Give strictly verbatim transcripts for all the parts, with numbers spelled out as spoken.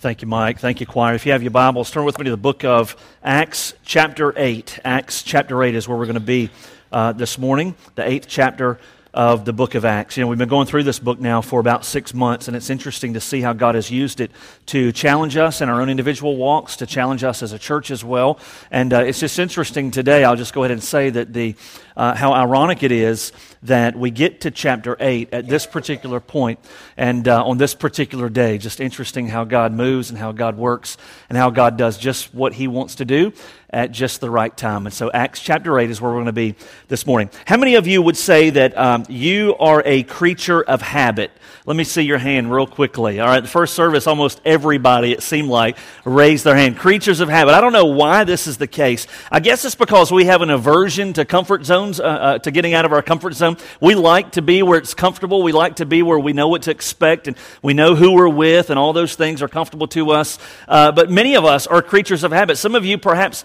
Thank you, Mike. Thank you, choir. If you have your Bibles, turn with me to the book of Acts chapter eight. Acts chapter eight is where we're going to be uh, this morning, the eighth chapter of the book of Acts. You know, we've been going through this book now for about six months, and it's interesting to see how God has used it to challenge us in our own individual walks, to challenge us as a church as well. And uh, it's just interesting today, I'll just go ahead and say that the uh, how ironic it is that we get to chapter eight at this particular point and uh, on this particular day. Just interesting how God moves and how God works and how God does just what He wants to do at just the right time. And so Acts chapter eight is where we're going to be this morning. How many of you would say that um, you are a creature of habit? Let me see your hand real quickly. All right, the first service, almost everybody, it seemed like, raised their hand. Creatures of habit. I don't know why this is the case. I guess it's because we have an aversion to comfort zones, uh, uh, to getting out of our comfort zone. We like to be where it's comfortable. We like to be where we know what to expect, and we know who we're with, and all those things are comfortable to us. Uh, but many of us are creatures of habit. Some of you perhaps...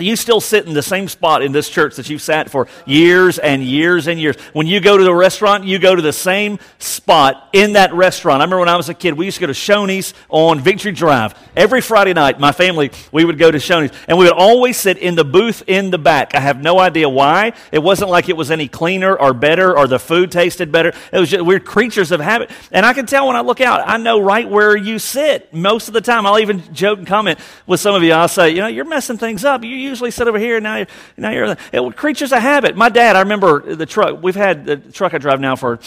you still sit in the same spot in this church that you've sat for years and years and years. When you go to the restaurant, you go to the same spot in that restaurant. I remember when I was a kid, we used to go to Shoney's on Victory Drive. Every Friday night, my family, we would go to Shoney's, and we would always sit in the booth in the back. I have no idea why. It wasn't like it was any cleaner or better or the food tasted better. It was just, we're creatures of habit. And I can tell when I look out, I know right where you sit most of the time. I'll even joke and comment with some of you. I'll say, you know, you're messing things up. You usually sit over here, and now you're, now you're it, creatures of habit. My dad, I remember the truck. We've had the truck I drive now for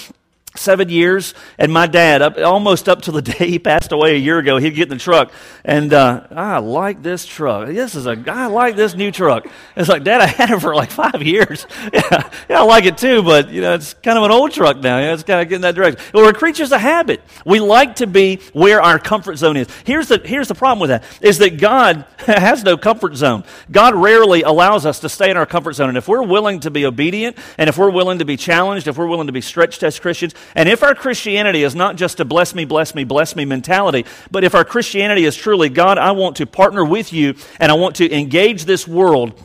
seven years, and my dad, up, almost up to the day he passed away a year ago, he'd get in the truck, and uh, I like this truck. This is a, I like this new truck. It's like, Dad, I had it for like five years. yeah, yeah, I like it too, but you know, it's kind of an old truck now. You know, it's kind of getting that direction. Well, we're creatures of habit. We like to be where our comfort zone is. Here's the here's the problem with that, is that God has no comfort zone. God rarely allows us to stay in our comfort zone, and if we're willing to be obedient, and if we're willing to be challenged, if we're willing to be stretched as Christians, and if our Christianity is not just a bless me, bless me, bless me mentality, but if our Christianity is truly, God, I want to partner with you and I want to engage this world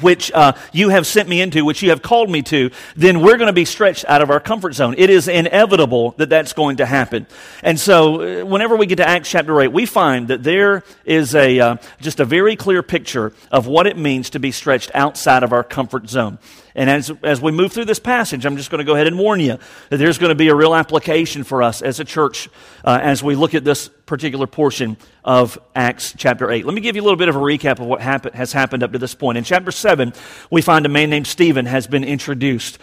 which uh, you have sent me into, which you have called me to, then we're going to be stretched out of our comfort zone. It is inevitable that that's going to happen. And so whenever we get to Acts chapter eight, we find that there is a uh, just a very clear picture of what it means to be stretched outside of our comfort zone. And as as we move through this passage, I'm just going to go ahead and warn you that there's going to be a real application for us as a church uh, as we look at this particular portion of Acts chapter eight. Let me give you a little bit of a recap of what happened, has happened up to this point. In chapter seven, we find a man named Stephen has been introduced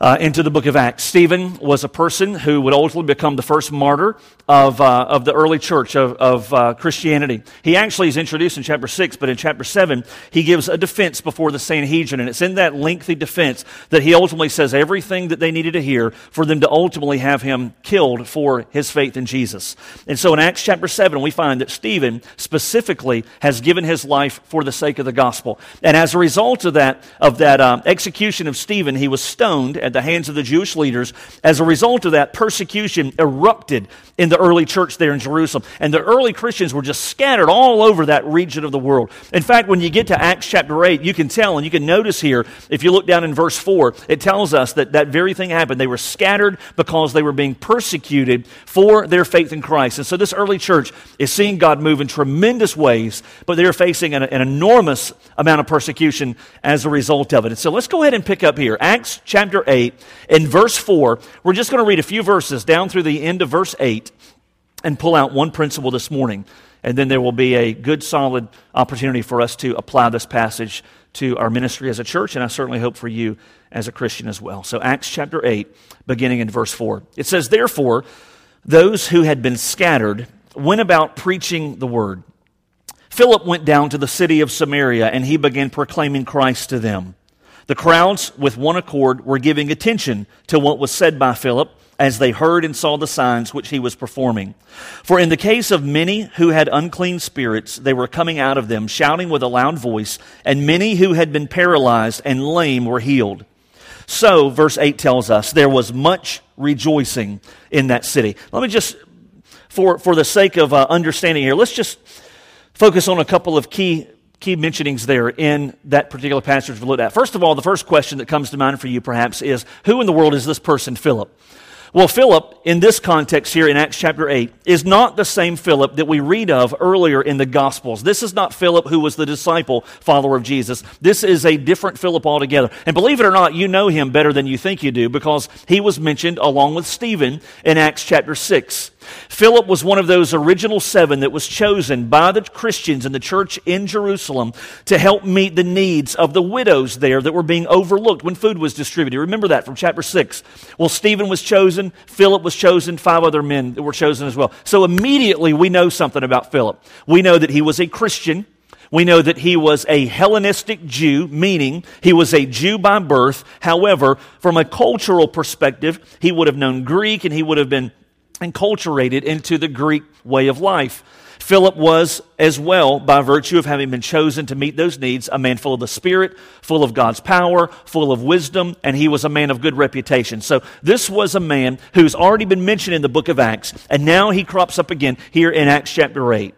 Uh, into the book of Acts. Stephen was a person who would ultimately become the first martyr of uh, of the early church of, of uh, Christianity. He actually is introduced in chapter six, but in chapter seven, he gives a defense before the Sanhedrin, and it's in that lengthy defense that he ultimately says everything that they needed to hear for them to ultimately have him killed for his faith in Jesus. And so in Acts chapter seven, we find that Stephen specifically has given his life for the sake of the gospel. And as a result of that, of that uh, execution of Stephen, he was stoned at the hands of the Jewish leaders. As a result of that, persecution erupted in the early church there in Jerusalem. And the early Christians were just scattered all over that region of the world. In fact, when you get to Acts chapter eight, you can tell and you can notice here, if you look down in verse four, it tells us that that very thing happened. They were scattered because they were being persecuted for their faith in Christ. And so this early church is seeing God move in tremendous ways, but they're facing an, an enormous amount of persecution as a result of it. And so let's go ahead and pick up here. Acts chapter eight. In verse four, we're just going to read a few verses down through the end of verse eight and pull out one principle this morning, and then there will be a good, solid opportunity for us to apply this passage to our ministry as a church, and I certainly hope for you as a Christian as well. So Acts chapter eight, beginning in verse four. It says, "Therefore, those who had been scattered went about preaching the word. Philip went down to the city of Samaria, and he began proclaiming Christ to them. The crowds, with one accord, were giving attention to what was said by Philip as they heard and saw the signs which he was performing. For in the case of many who had unclean spirits, they were coming out of them, shouting with a loud voice, and many who had been paralyzed and lame were healed. So," verse eight tells us, "there was much rejoicing in that city." Let me just, for, for the sake of uh, understanding here, let's just focus on a couple of key Key mentionings there in that particular passage we looked at. First of all, the first question that comes to mind for you perhaps is, who in the world is this person, Philip? Well, Philip, in this context here in Acts chapter eight, is not the same Philip that we read of earlier in the Gospels. This is not Philip who was the disciple follower of Jesus. This is a different Philip altogether. And believe it or not, you know him better than you think you do because he was mentioned along with Stephen in Acts chapter six. Philip was one of those original seven that was chosen by the Christians in the church in Jerusalem to help meet the needs of the widows there that were being overlooked when food was distributed. Remember that from chapter six. Well, Stephen was chosen, Philip was chosen, five other men were chosen as well. So immediately we know something about Philip. We know that he was a Christian. We know that he was a Hellenistic Jew, meaning he was a Jew by birth. However, from a cultural perspective, he would have known Greek and he would have been enculturated into the Greek way of life. Philip was as well, by virtue of having been chosen to meet those needs, a man full of the Spirit, full of God's power, full of wisdom, and he was a man of good reputation. So this was a man who's already been mentioned in the book of Acts, and now he crops up again here in Acts chapter eight.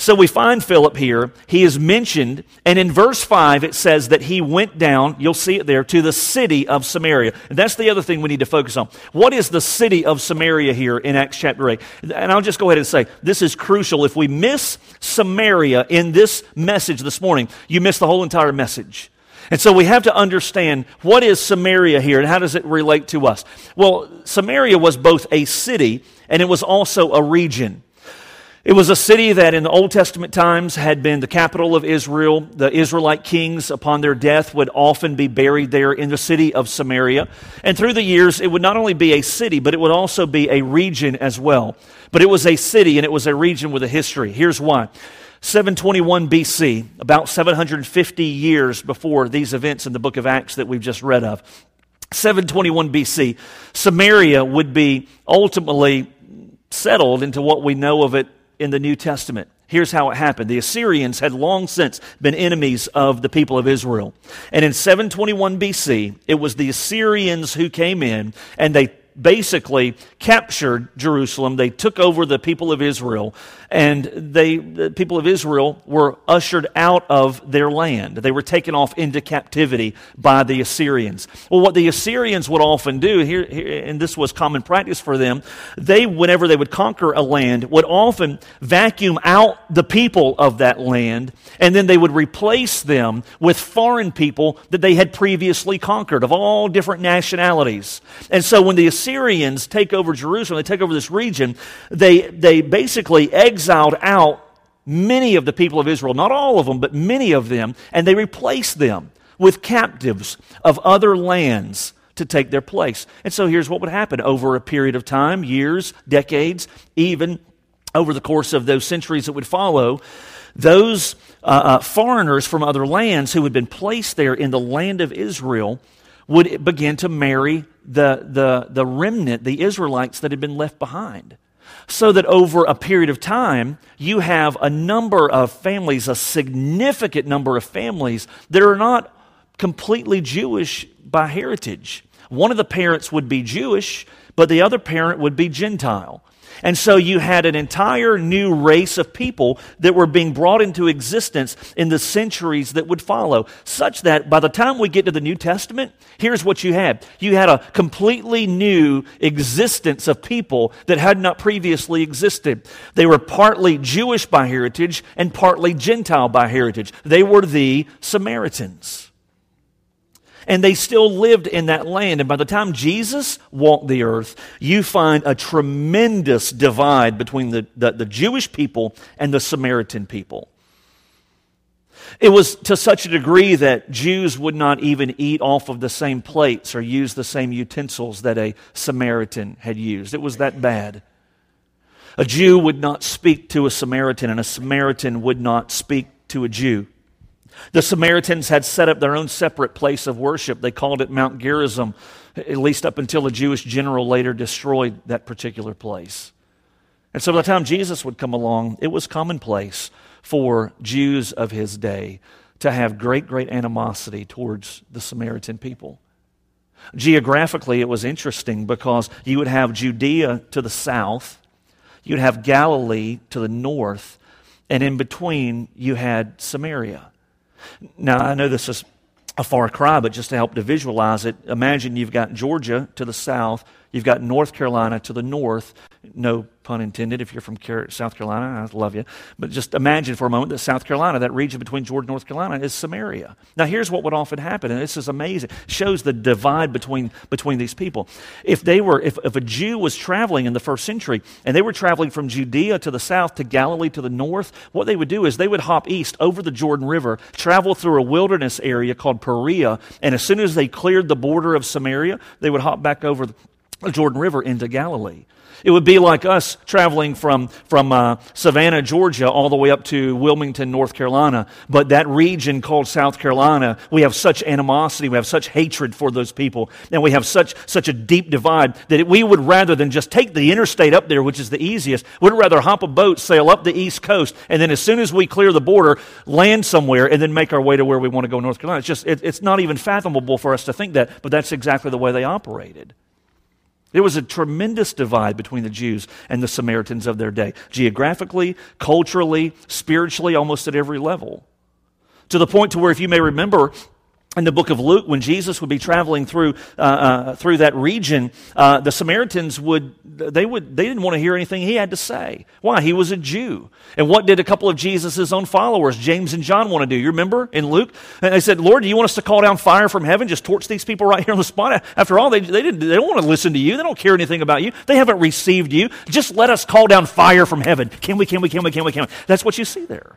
So we find Philip here, he is mentioned, and in verse five it says that he went down, you'll see it there, to the city of Samaria. And that's the other thing we need to focus on. What is the city of Samaria here in Acts chapter eight? And I'll just go ahead and say, this is crucial. If we miss Samaria in this message this morning, you miss the whole entire message. And so we have to understand, what is Samaria here and how does it relate to us? Well, Samaria was both a city and it was also a region. It was a city that in the Old Testament times had been the capital of Israel. The Israelite kings, upon their death, would often be buried there in the city of Samaria. And through the years, it would not only be a city, but it would also be a region as well. But it was a city and it was a region with a history. Here's why. seven twenty-one B C, about seven hundred fifty years before these events in the book of Acts that we've just read of, seven twenty-one B C, Samaria would be ultimately settled into what we know of it in the New Testament. Here's how it happened. The Assyrians had long since been enemies of the people of Israel. And in seven twenty-one B C, it was the Assyrians who came in and they basically captured Jerusalem. They took over the people of Israel, and they, the people of Israel were ushered out of their land. They were taken off into captivity by the Assyrians. Well, what the Assyrians would often do, here, here, and this was common practice for them, they, whenever they would conquer a land, would often vacuum out the people of that land, and then they would replace them with foreign people that they had previously conquered of all different nationalities. And so when the Assyrians Syrians take over Jerusalem, they take over this region, they, they basically exiled out many of the people of Israel, not all of them, but many of them, and they replaced them with captives of other lands to take their place. And so here's what would happen over a period of time, years, decades, even over the course of those centuries that would follow, those uh, uh, foreigners from other lands who had been placed there in the land of Israel would begin to marry the, the, the remnant, the Israelites that had been left behind. So that over a period of time, you have a number of families, a significant number of families that are not completely Jewish by heritage. One of the parents would be Jewish, but the other parent would be Gentile. And so you had an entire new race of people that were being brought into existence in the centuries that would follow, such that by the time we get to the New Testament, here's what you had. You had a completely new existence of people that had not previously existed. They were partly Jewish by heritage and partly Gentile by heritage. They were the Samaritans. And they still lived in that land. And by the time Jesus walked the earth, you find a tremendous divide between the, the, the Jewish people and the Samaritan people. It was to such a degree that Jews would not even eat off of the same plates or use the same utensils that a Samaritan had used. It was that bad. A Jew would not speak to a Samaritan, and a Samaritan would not speak to a Jew. The Samaritans had set up their own separate place of worship. They called it Mount Gerizim, at least up until a Jewish general later destroyed that particular place. And so by the time Jesus would come along, it was commonplace for Jews of his day to have great, great animosity towards the Samaritan people. Geographically, it was interesting because you would have Judea to the south, you'd have Galilee to the north, and in between you had Samaria. Now, I know this is a far cry, but just to help to visualize it, imagine you've got Georgia to the south, You've got North Carolina to the north, no pun intended if you're from South Carolina, I love you. But just imagine for a moment that South Carolina, that region between Jordan and North Carolina, is Samaria. Now here's what would often happen, and this is amazing. It shows the divide between between these people. If they were, if, if a Jew was traveling in the first century, and they were traveling from Judea to the south to Galilee to the north, what they would do is they would hop east over the Jordan River, travel through a wilderness area called Perea, and as soon as they cleared the border of Samaria, they would hop back over the the Jordan River into Galilee. It would be like us traveling from, from uh, Savannah, Georgia, all the way up to Wilmington, North Carolina. But that region called South Carolina, we have such animosity, we have such hatred for those people, and we have such such a deep divide that we would rather than just take the interstate up there, which is the easiest, we'd rather hop a boat, sail up the East Coast, and then as soon as we clear the border, land somewhere, and then make our way to where we want to go in North Carolina. It's just it, it's not even fathomable for us to think that, but that's exactly the way they operated. There was a tremendous divide between the Jews and the Samaritans of their day, geographically, culturally, spiritually, almost at every level. To the point to where, if you may remember, in the book of Luke, when Jesus would be traveling through uh, uh, through that region, uh, the Samaritans would they would they didn't want to hear anything he had to say. Why? He was a Jew. And what did a couple of Jesus' own followers, James and John, want to do? You remember in Luke, and they said, "Lord, do you want us to call down fire from heaven? Just torch these people right here on the spot. After all, they they didn't they don't want to listen to you. They don't care anything about you. They haven't received you. Just let us call down fire from heaven. Can we? Can we? Can we? Can we? Can we?" That's what you see there.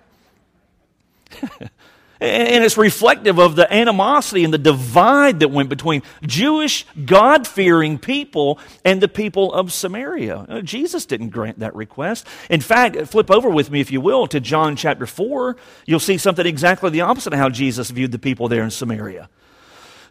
And it's reflective of the animosity and the divide that went between Jewish, God-fearing people and the people of Samaria. Jesus didn't grant that request. In fact, flip over with me, if you will, to John chapter four. You'll see something exactly the opposite of how Jesus viewed the people there in Samaria.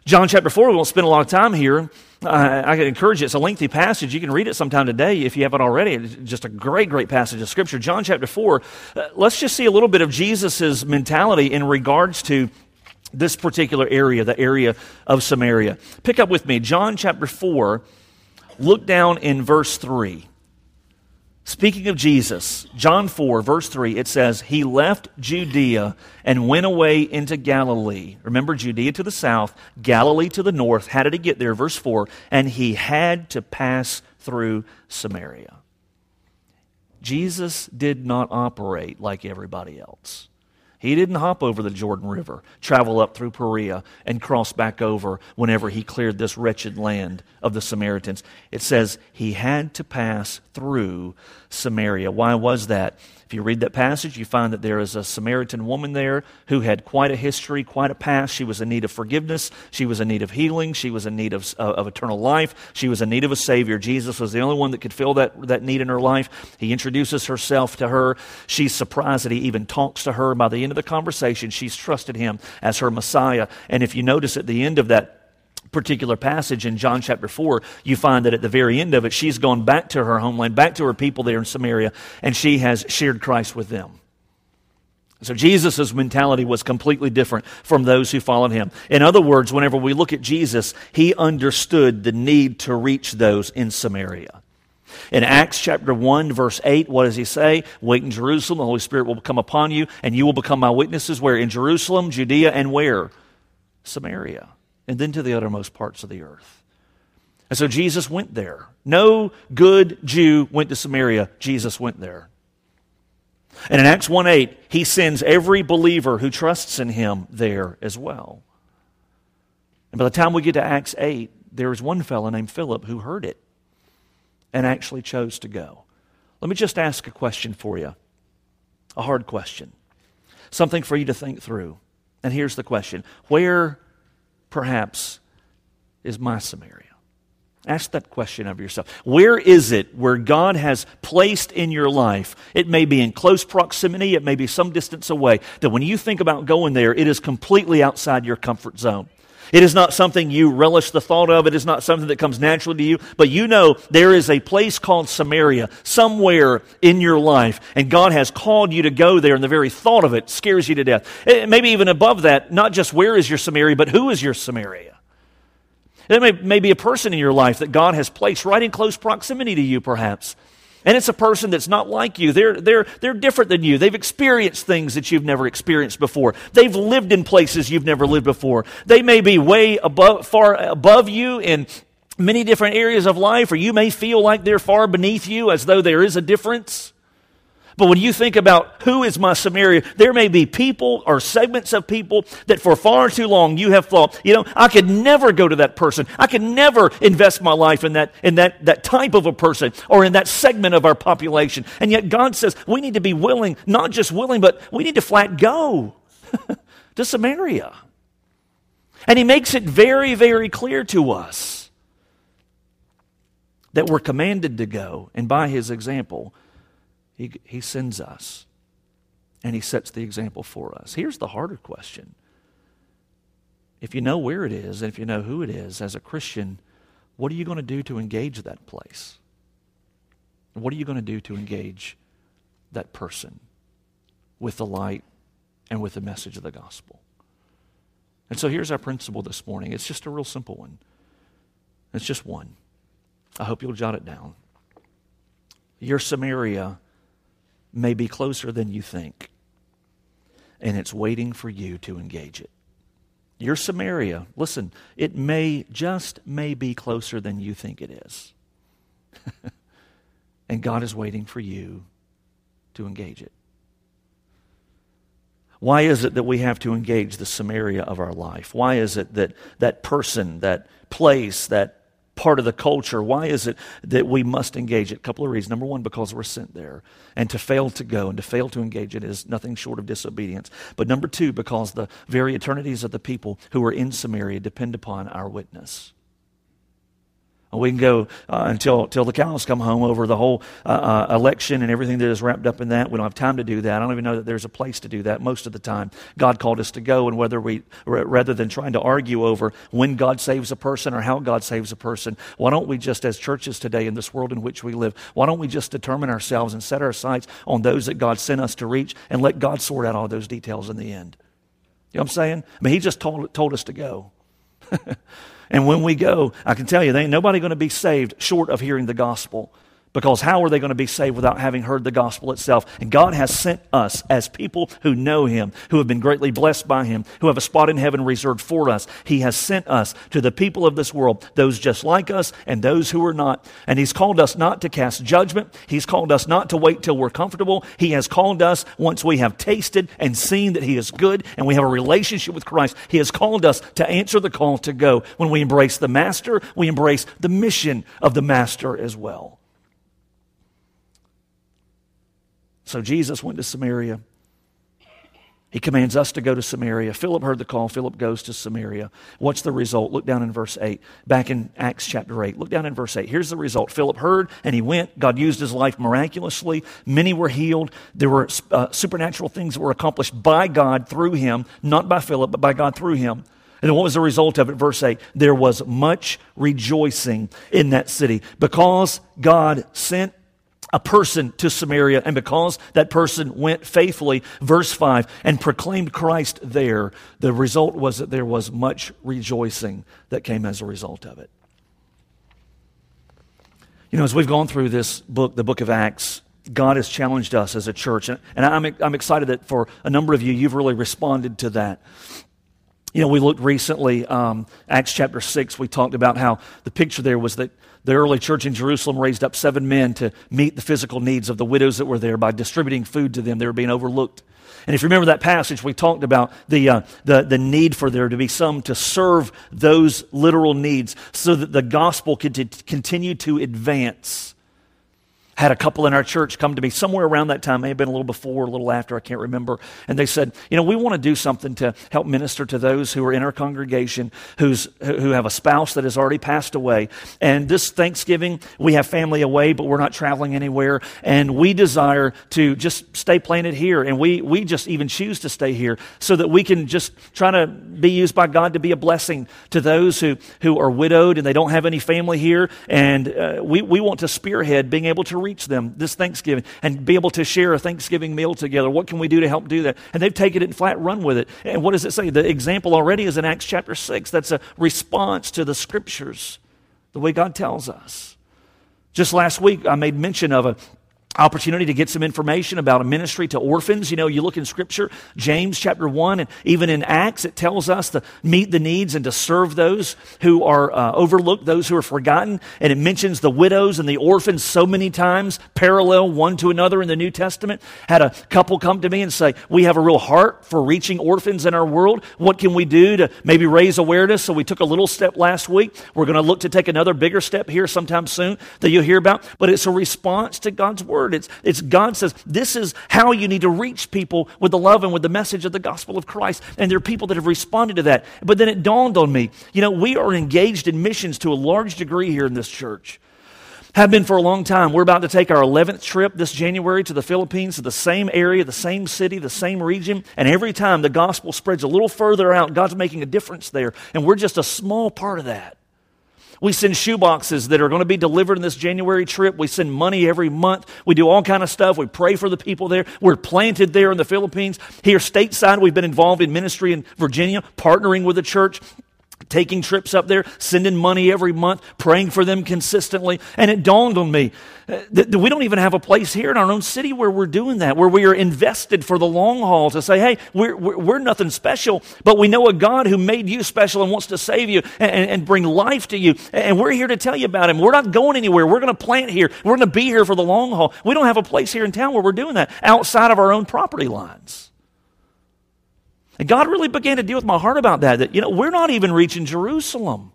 John chapter four, we won't spend a lot of time here. Uh, I can encourage you. It's a lengthy passage. You can read it sometime today if you haven't already. It's just a great, great passage of Scripture. John chapter four, uh, let's just see a little bit of Jesus' mentality in regards to this particular area, the area of Samaria. Pick up with me. John chapter four, look down in verse three. Speaking of Jesus, John four, verse three, it says, "He left Judea and went away into Galilee." Remember, Judea to the south, Galilee to the north. How did he get there? Verse four, "And he had to pass through Samaria." Jesus did not operate like everybody else. He didn't hop over the Jordan River, travel up through Perea, and cross back over whenever he cleared this wretched land of the Samaritans. It says he had to pass through Samaria. Why was that? If you read that passage, you find that there is a Samaritan woman there who had quite a history, quite a past. She was in need of forgiveness. She was in need of healing. She was in need of, uh, of eternal life. She was in need of a Savior. Jesus was the only one that could fill that, that need in her life. He introduces herself to her. She's surprised that he even talks to her. By the end of the conversation, she's trusted him as her Messiah. And if you notice at the end of that particular passage in John chapter four, you find that at the very end of it, she's gone back to her homeland, back to her people there in Samaria, and she has shared Christ with them. So Jesus' mentality was completely different from those who followed him. In other words, whenever we look at Jesus, he understood the need to reach those in Samaria. In Acts chapter one, verse eight, what does he say? "Wait in Jerusalem, the Holy Spirit will come upon you, and you will become my witnesses." Where? In Jerusalem, Judea, and where? Samaria. And then to the uttermost parts of the earth. And so Jesus went there. No good Jew went to Samaria. Jesus went there. And in Acts one eight, he sends every believer who trusts in him there as well. And by the time we get to Acts eight, there is one fellow named Philip who heard it and actually chose to go. Let me just ask a question for you, a hard question, something for you to think through. And here's the question: where, perhaps, is my Samaria? Ask that question of yourself. Where is it where God has placed in your life? It may be in close proximity, it may be some distance away, that when you think about going there, it is completely outside your comfort zone. It is not something you relish the thought of. It is not something that comes naturally to you. But you know there is a place called Samaria somewhere in your life, and God has called you to go there, and the very thought of it scares you to death. Maybe even above that, not just where is your Samaria, but who is your Samaria? There may, may be a person in your life that God has placed right in close proximity to you, perhaps. And it's a person that's not like you. They're, they're, they're different than you. They've experienced things that you've never experienced before. They've lived in places you've never lived before. They may be way above, far above you in many different areas of life, or you may feel like they're far beneath you, as though there is a difference. But when you think about who is my Samaria, there may be people or segments of people that for far too long you have thought, you know, I could never go to that person. I could never invest my life in that in that, that type of a person or in that segment of our population. And yet God says we need to be willing, not just willing, but we need to flat go to Samaria. And he makes it very, very clear to us that we're commanded to go, and by his example, He, he sends us, and he sets the example for us. Here's the harder question. If you know where it is, and if you know who it is, as a Christian, what are you going to do to engage that place? What are you going to do to engage that person with the light and with the message of the gospel? And so here's our principle this morning. It's just a real simple one. It's just one. I hope you'll jot it down. Your Samaria may be closer than you think, and it's waiting for you to engage it. Your Samaria, listen, it may, just may be closer than you think it is. And God is waiting for you to engage it. Why is it that we have to engage the Samaria of our life? Why is it that that person, that place, that part of the culture, why is it that we must engage it? A couple of reasons. Number one, because we're sent there. And to fail to go and to fail to engage it is nothing short of disobedience. But number two, because the very eternities of the people who are in Samaria depend upon our witness. We can go uh, until, until the cows come home over the whole uh, uh, election and everything that is wrapped up in that. We don't have time to do that. I don't even know that there's a place to do that most of the time. God called us to go, and whether we, rather than trying to argue over when God saves a person or how God saves a person, why don't we just, as churches today in this world in which we live, why don't we just determine ourselves and set our sights on those that God sent us to reach and let God sort out all those details in the end? You know what I'm saying? I mean, he just told, told us to go. And when we go, I can tell you, there ain't nobody going to be saved short of hearing the gospel, because how are they going to be saved without having heard the gospel itself? And God has sent us as people who know him, who have been greatly blessed by him, who have a spot in heaven reserved for us. He has sent us to the people of this world, those just like us and those who are not. And he's called us not to cast judgment. He's called us not to wait till we're comfortable. He has called us once we have tasted and seen that he is good and we have a relationship with Christ. He has called us to answer the call to go. When we embrace the master, we embrace the mission of the master as well. So Jesus went to Samaria. He commands us to go to Samaria. Philip heard the call. Philip goes to Samaria. What's the result? Look down in verse eight. Back in Acts chapter eight. Look down in verse eight. Here's the result. Philip heard and he went. God used his life miraculously. Many were healed. There were uh, supernatural things that were accomplished by God through him. Not by Philip, but by God through him. And then what was the result of it? Verse eight. There was much rejoicing in that city because God sent a person to Samaria, and because that person went faithfully, verse five, and proclaimed Christ there, the result was that there was much rejoicing that came as a result of it. You know, as we've gone through this book, the book of Acts, God has challenged us as a church, and, and I'm, I'm excited that for a number of you, you've really responded to that. You know, we looked recently, um, Acts chapter six, we talked about how the picture there was that the early church in Jerusalem raised up seven men to meet the physical needs of the widows that were there by distributing food to them. They were being overlooked. And if you remember that passage, we talked about the, uh, the, the need for there to be some to serve those literal needs so that the gospel could t- continue to advance. Had a couple in our church come to me somewhere around that time, may have been a little before, a little after, I can't remember. And they said, you know, we want to do something to help minister to those who are in our congregation who's who have a spouse that has already passed away. And this Thanksgiving, we have family away, but we're not traveling anywhere. And we desire to just stay planted here. And we, we just even choose to stay here so that we can just try to be used by God to be a blessing to those who, who are widowed and they don't have any family here. And uh, we, we want to spearhead being able to reach them this Thanksgiving and be able to share a Thanksgiving meal together. What can we do to help do that? And they've taken it and flat run with it. And what does it say? The example already is in Acts chapter six. That's a response to the scriptures, the way God tells us. Just last week, I made mention of a opportunity to get some information about a ministry to orphans. You know, you look in Scripture, James chapter one, and even in Acts, it tells us to meet the needs and to serve those who are uh, overlooked, those who are forgotten. And it mentions the widows and the orphans so many times, parallel one to another in the New Testament. Had a couple come to me and say, we have a real heart for reaching orphans in our world. What can we do to maybe raise awareness? So we took a little step last week. We're going to look to take another bigger step here sometime soon that you'll hear about. But it's a response to God's word. It's, it's God says, this is how you need to reach people with the love and with the message of the gospel of Christ. And there are people that have responded to that. But then it dawned on me, you know, we are engaged in missions to a large degree here in this church. Have been for a long time. We're about to take our eleventh trip this January to the Philippines, to the same area, the same city, the same region. And every time the gospel spreads a little further out, God's making a difference there. And we're just a small part of that. We send shoeboxes that are going to be delivered in this January trip. We send money every month. We do all kind of stuff. We pray for the people there. We're planted there in the Philippines. Here stateside, we've been involved in ministry in Virginia, partnering with the church, taking trips up there, sending money every month, praying for them consistently. And it dawned on me that we don't even have a place here in our own city where we're doing that, where we are invested for the long haul to say, hey, we're, we're, we're nothing special, but we know a God who made you special and wants to save you and, and bring life to you. And we're here to tell you about him. We're not going anywhere. We're going to plant here. We're going to be here for the long haul. We don't have a place here in town where we're doing that outside of our own property lines. And God really began to deal with my heart about that, that, you know, we're not even reaching Jerusalem.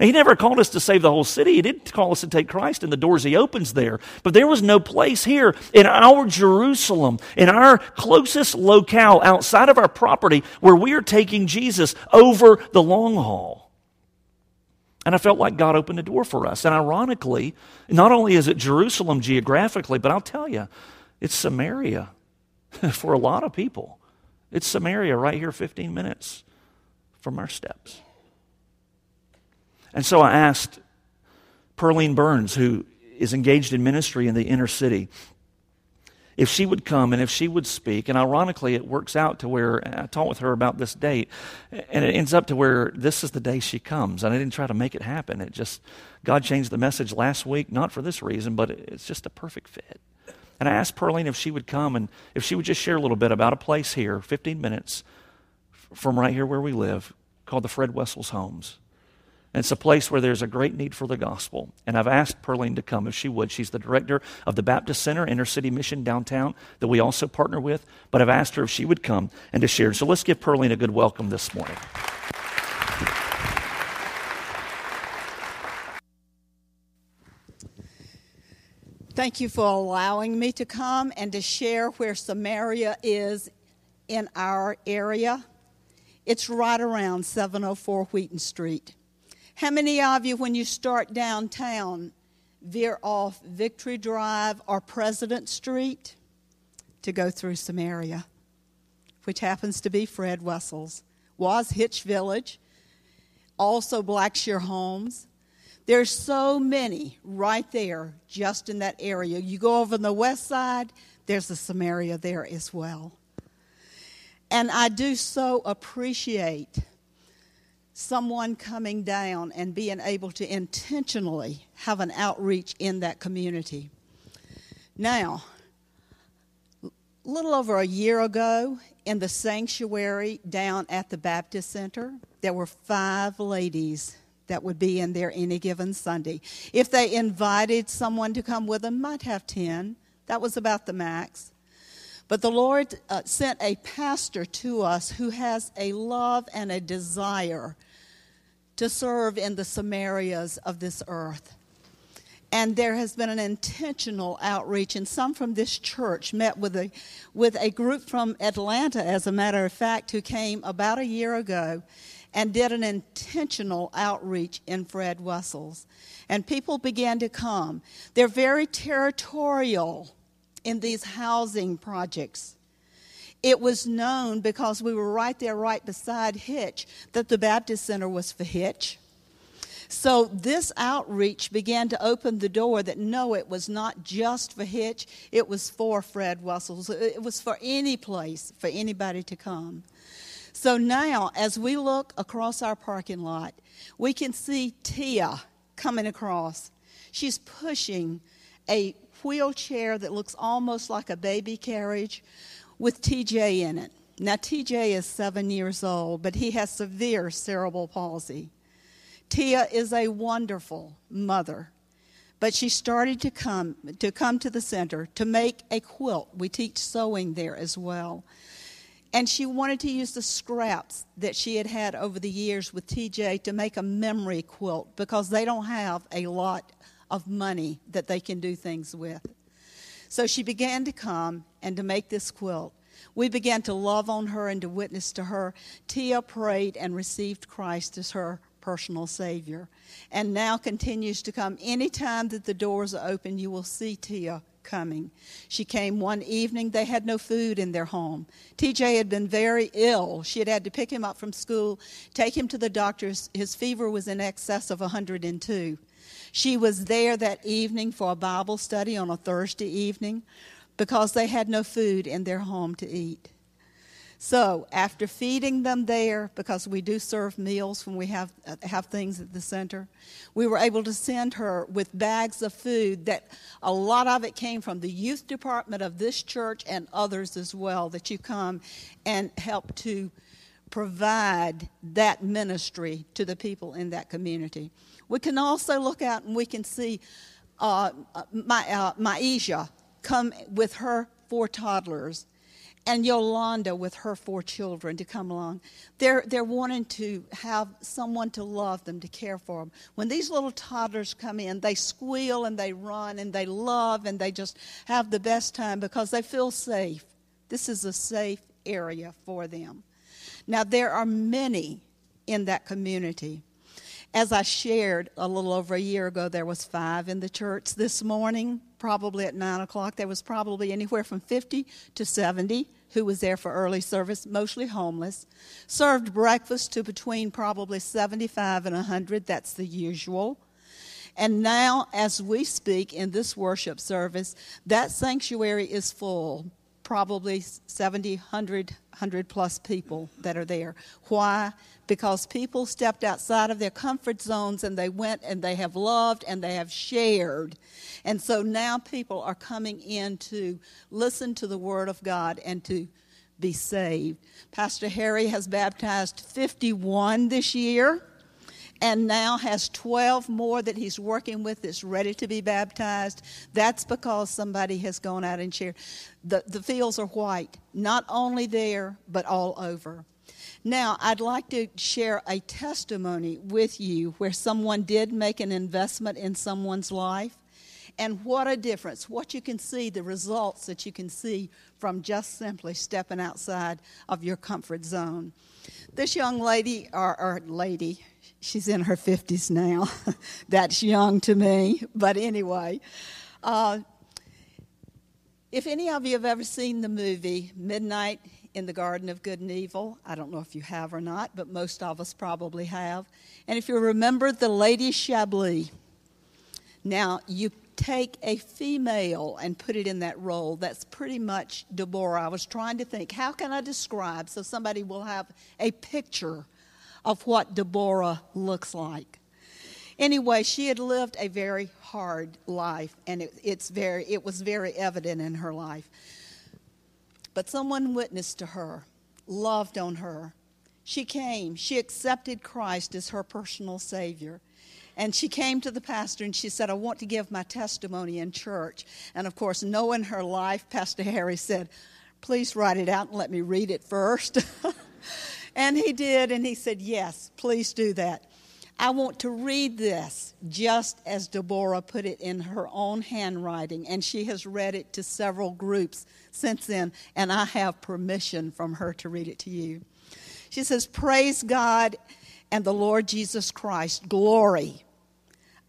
He never called us to save the whole city. He didn't call us to take Christ in the doors he opens there. But there was no place here in our Jerusalem, in our closest locale outside of our property where we are taking Jesus over the long haul. And I felt like God opened a door for us. And ironically, not only is it Jerusalem geographically, but I'll tell you, it's Samaria for a lot of people. It's Samaria right here, fifteen minutes from our steps. And so I asked Perlene Burns, who is engaged in ministry in the inner city, if she would come and if she would speak. And ironically, it works out to where I talked with her about this date, and it ends up to where this is the day she comes. And I didn't try to make it happen. It just, God changed the message last week, not for this reason, but it's just a perfect fit. And I asked Perlene if she would come and if she would just share a little bit about a place here, fifteen minutes from right here where we live, called the Fred Wessels Homes. And it's a place where there's a great need for the gospel. And I've asked Perlene to come if she would. She's the director of the Baptist Center, Inner City Mission downtown, that we also partner with. But I've asked her if she would come and to share. So let's give Perlene a good welcome this morning. Thank you for allowing me to come and to share where Samaria is in our area. It's right around seven oh four Wheaton Street. How many of you, when you start downtown, veer off Victory Drive or President Street to go through Samaria, which happens to be Fred Wessels, was Hitch Village, also Blackshear Homes. There's so many right there, just in that area. You go over on the west side, there's a Samaria there as well. And I do so appreciate someone coming down and being able to intentionally have an outreach in that community. Now, a little over a year ago, in the sanctuary down at the Baptist Center, there were five ladies that would be in there any given Sunday. If they invited someone to come with them, might have ten. That was about the max. But the Lord uh, sent a pastor to us who has a love and a desire to serve in the Samarias of this earth. And there has been an intentional outreach, and some from this church met with a, with a group from Atlanta, as a matter of fact, who came about a year ago and did an intentional outreach in Fred Wessels. And people began to come. They're very territorial in these housing projects. It was known, because we were right there, right beside Hitch, that the Baptist Center was for Hitch. So this outreach began to open the door that, no, it was not just for Hitch. It was for Fred Wessels. It was for any place, for anybody to come. So now, as we look across our parking lot, we can see Tia coming across. She's pushing a wheelchair that looks almost like a baby carriage with T J in it. Now, T J is seven years old, but he has severe cerebral palsy. Tia is a wonderful mother, but she started to come to come to the center to make a quilt. We teach sewing there as well. And she wanted to use the scraps that she had had over the years with T J to make a memory quilt because they don't have a lot of money that they can do things with. So she began to come and to make this quilt. We began to love on her and to witness to her. Tia prayed and received Christ as her personal Savior, and now continues to come. Anytime that the doors are open, you will see Tia coming. She came one evening. They had no food in their home. T J had been very ill. She had had to pick him up from school, take him to the doctor's. His fever was in excess of one hundred and two. She was there that evening for a Bible study on a Thursday evening because they had no food in their home to eat. So after feeding them there, because we do serve meals when we have have things at the center, we were able to send her with bags of food that a lot of it came from the youth department of this church and others as well, that you come and help to provide that ministry to the people in that community. We can also look out and we can see uh, my, uh, Maisha come with her four toddlers, and Yolanda with her four children to come along. They're, they're wanting to have someone to love them, to care for them. When these little toddlers come in, they squeal and they run and they love and they just have the best time because they feel safe. This is a safe area for them. Now, there are many in that community. As I shared a little over a year ago, there was five in the church. This morning, probably at nine o'clock, there was probably anywhere from fifty to seventy who was there for early service, mostly homeless. Served breakfast to between probably seventy-five and one hundred. That's the usual. And now, as we speak in this worship service, that sanctuary is full. Probably seventy, one hundred, one hundred plus people that are there. Why? Because people stepped outside of their comfort zones and they went and they have loved and they have shared. And so now people are coming in to listen to the Word of God and to be saved. Pastor Harry has baptized fifty-one this year and now has twelve more that he's working with that's ready to be baptized. That's because somebody has gone out and shared. The, the fields are white, not only there, but all over. Now, I'd like to share a testimony with you where someone did make an investment in someone's life, and what a difference, what you can see, the results that you can see from just simply stepping outside of your comfort zone. This young lady, or, or lady, she's in her fifties now. That's young to me. But anyway, uh, if any of you have ever seen the movie Midnight in the Garden of Good and Evil, I don't know if you have or not, but most of us probably have. And if you remember the Lady Chablis, now you take a female and put it in that role. That's pretty much Deborah. I was trying to think, how can I describe so somebody will have a picture of what Deborah looks like. Anyway, she had lived a very hard life, and it, it's very, it was very evident in her life. But someone witnessed to her, loved on her. She came. She accepted Christ as her personal Savior. And she came to the pastor, and she said, I want to give my testimony in church. And, of course, knowing her life, Pastor Harry said, please write it out and let me read it first. And he did, and he said, yes, please do that. I want to read this just as Deborah put it in her own handwriting, and she has read it to several groups since then, and I have permission from her to read it to you. She says, praise God and the Lord Jesus Christ, glory.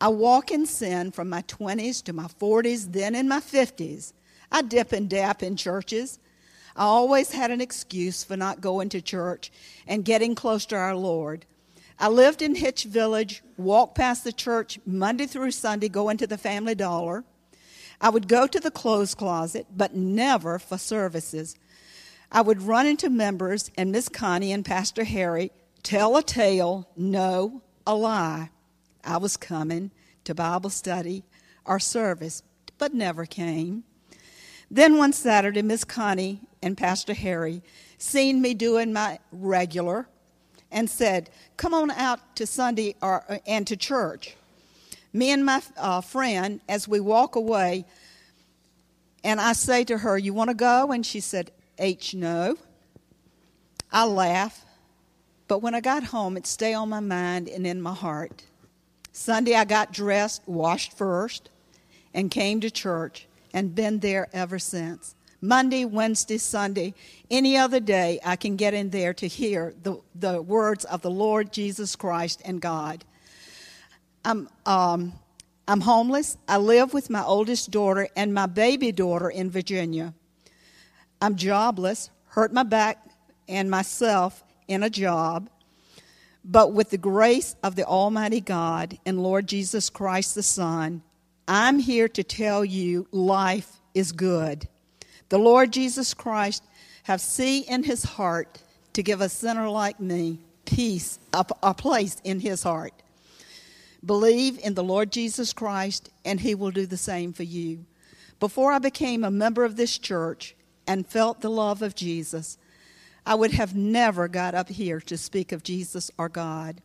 I walk in sin from my twenties to my forties, then in my fifties. I dip and dap in churches. I always had an excuse for not going to church and getting close to our Lord. I lived in Hitch Village, walked past the church Monday through Sunday, going to the Family Dollar. I would go to the clothes closet, but never for services. I would run into members and Miss Connie and Pastor Harry, tell a tale, no, a lie. I was coming to Bible study or service, but never came. Then one Saturday, Miss Connie and Pastor Harry seen me doing my regular and said, come on out to Sunday or, and to church. Me and my uh, friend, as we walk away, and I say to her, you want to go? And she said, H, no. I laugh, but when I got home, it stayed on my mind and in my heart. Sunday, I got dressed, washed first, and came to church, and been there ever since. Monday, Wednesday, Sunday, any other day, I can get in there to hear the, the words of the Lord Jesus Christ and God. I'm, um, I'm homeless. I live with my oldest daughter and my baby daughter in Virginia. I'm jobless, hurt my back and myself in a job, but with the grace of the Almighty God and Lord Jesus Christ the Son, I'm here to tell you life is good. The Lord Jesus Christ have seen in his heart to give a sinner like me peace, a, a place in his heart. Believe in the Lord Jesus Christ, and he will do the same for you. Before I became a member of this church and felt the love of Jesus, I would have never got up here to speak of Jesus or God.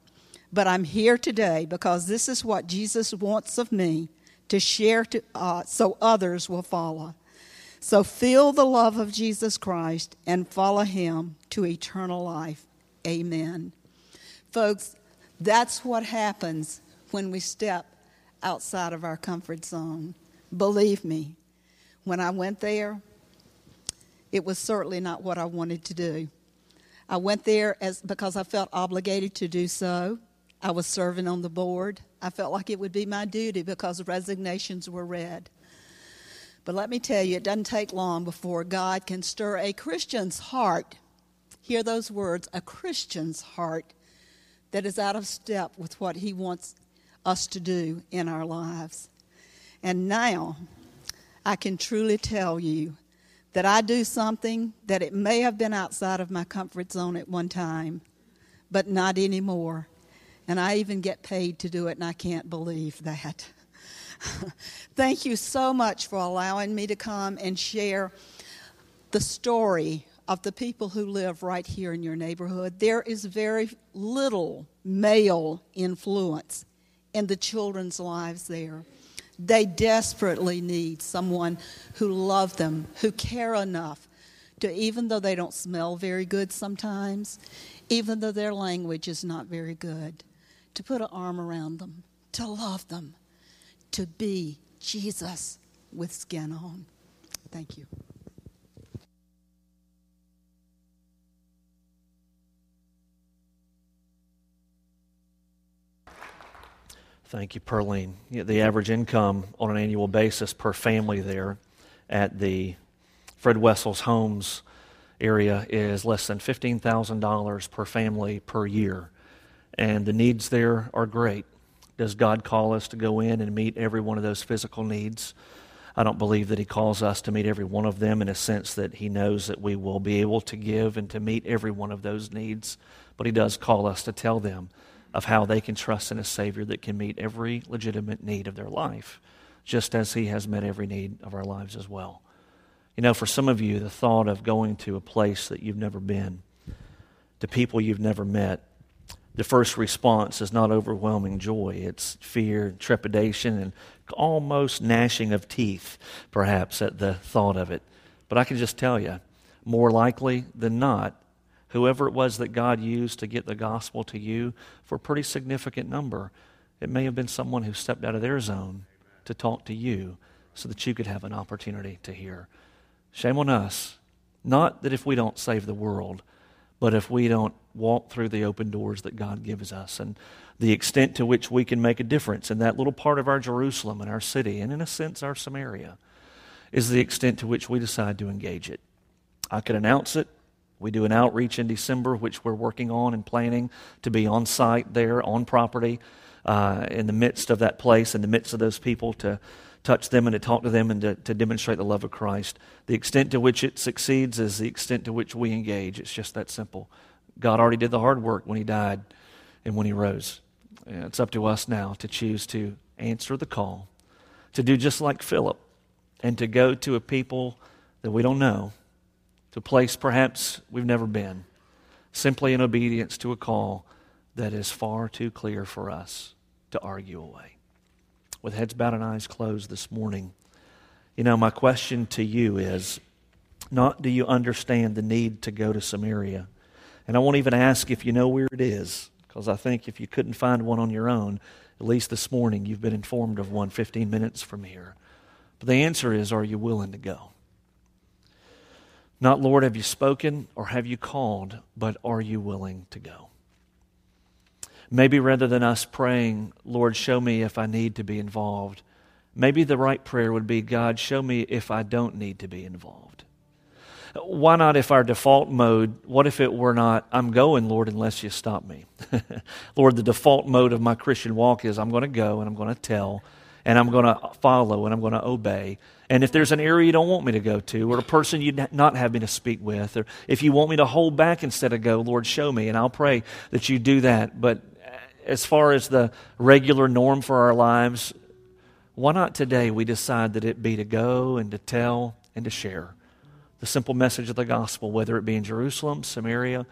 But I'm here today because this is what Jesus wants of me, to share to, uh, so others will follow. So feel the love of Jesus Christ and follow him to eternal life. Amen. Folks, that's what happens when we step outside of our comfort zone. Believe me, when I went there, it was certainly not what I wanted to do. I went there as because I felt obligated to do so. I was serving on the board. I felt like it would be my duty because resignations were read. But let me tell you, it doesn't take long before God can stir a Christian's heart. Hear those words, a Christian's heart that is out of step with what he wants us to do in our lives. And now I can truly tell you that I do something that it may have been outside of my comfort zone at one time, but not anymore. And I even get paid to do it, and I can't believe that. Thank you so much for allowing me to come and share the story of the people who live right here in your neighborhood. There is very little male influence in the children's lives there. They desperately need someone who loves them, who care enough to, even though they don't smell very good sometimes, even though their language is not very good, to put an arm around them, to love them, to be Jesus with skin on. Thank you. Thank you, Perlene. The average income on an annual basis per family there at the Fred Wessels Homes area is less than fifteen thousand dollars per family per year, and the needs there are great. Does God call us to go in and meet every one of those physical needs? I don't believe that he calls us to meet every one of them in a sense that he knows that we will be able to give and to meet every one of those needs, but he does call us to tell them of how they can trust in a Savior that can meet every legitimate need of their life, just as he has met every need of our lives as well. You know, for some of you, the thought of going to a place that you've never been, to people you've never met, the first response is not overwhelming joy. It's fear, trepidation, and almost gnashing of teeth, perhaps, at the thought of it. But I can just tell you, more likely than not, whoever it was that God used to get the gospel to you, for a pretty significant number, it may have been someone who stepped out of their zone to talk to you so that you could have an opportunity to hear. Shame on us. Not that if we don't save the world, but if we don't walk through the open doors that God gives us, and the extent to which we can make a difference in that little part of our Jerusalem and our city, and in a sense our Samaria, is the extent to which we decide to engage it. I could announce it. We do an outreach in December, which we're working on and planning to be on site there, on property, uh, in the midst of that place, in the midst of those people, to touch them and to talk to them and to, to demonstrate the love of Christ. The extent to which it succeeds is the extent to which we engage. It's just that simple. God already did the hard work when he died and when he rose. It's up to us now to choose to answer the call, to do just like Philip, and to go to a people that we don't know, to a place perhaps we've never been, simply in obedience to a call that is far too clear for us to argue away. With heads bowed and eyes closed this morning, you know, my question to you is, not do you understand the need to go to Samaria? And I won't even ask if you know where it is, because I think if you couldn't find one on your own, at least this morning you've been informed of one fifteen minutes from here. But the answer is, are you willing to go? Not, Lord, have you spoken or have you called, but are you willing to go? Maybe rather than us praying, Lord, show me if I need to be involved, maybe the right prayer would be, God, show me if I don't need to be involved. Why not, if our default mode, what if it were not, I'm going, Lord, unless you stop me? Lord, the default mode of my Christian walk is I'm going to go and I'm going to tell and I'm going to follow and I'm going to obey. And if there's an area you don't want me to go to, or a person you'd not have me to speak with, or if you want me to hold back instead of go, Lord, show me, and I'll pray that you do that. But as far as the regular norm for our lives, why not today we decide that it be to go and to tell and to share the simple message of the gospel, whether it be in Jerusalem, Samaria,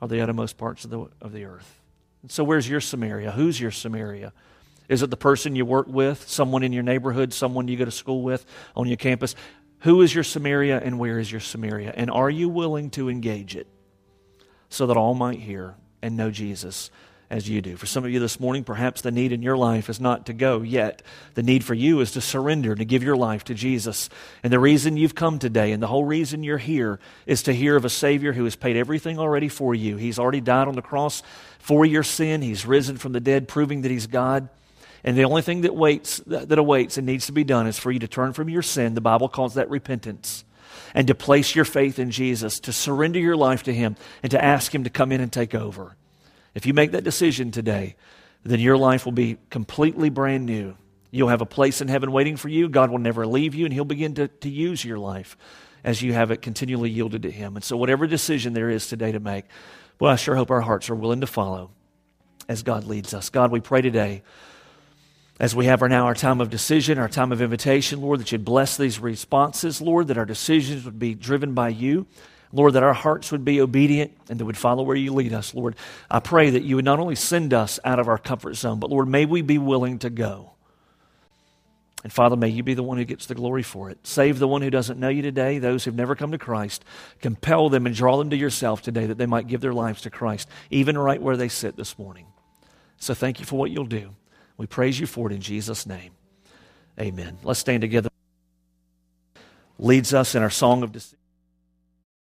or the uttermost parts of the of the earth. And so where's your Samaria? Who's your Samaria? Is it the person you work with, someone in your neighborhood, someone you go to school with on your campus? Who is your Samaria and where is your Samaria? And are you willing to engage it so that all might hear and know Jesus as you do? For some of you this morning, perhaps the need in your life is not to go yet. The need for you is to surrender, to give your life to Jesus. And the reason you've come today and the whole reason you're here is to hear of a Savior who has paid everything already for you. He's already died on the cross for your sin. He's risen from the dead, proving that He's God. And the only thing that waits, that awaits and needs to be done is for you to turn from your sin. The Bible calls that repentance. And to place your faith in Jesus, to surrender your life to Him, and to ask Him to come in and take over. If you make that decision today, then your life will be completely brand new. You'll have a place in heaven waiting for you. God will never leave you, and He'll begin to, to use your life as you have it continually yielded to Him. And so whatever decision there is today to make, well, I sure hope our hearts are willing to follow as God leads us. God, we pray today, as we have our now our time of decision, our time of invitation, Lord, that you'd bless these responses, Lord, that our decisions would be driven by you. Lord, that our hearts would be obedient and that would follow where you lead us, Lord. I pray that you would not only send us out of our comfort zone, but Lord, may we be willing to go. And Father, may you be the one who gets the glory for it. Save the one who doesn't know you today, those who've never come to Christ. Compel them and draw them to yourself today that they might give their lives to Christ, even right where they sit this morning. So thank you for what you'll do. We praise you for it in Jesus' name. Amen. Let's stand together. Leads us in our song of decision.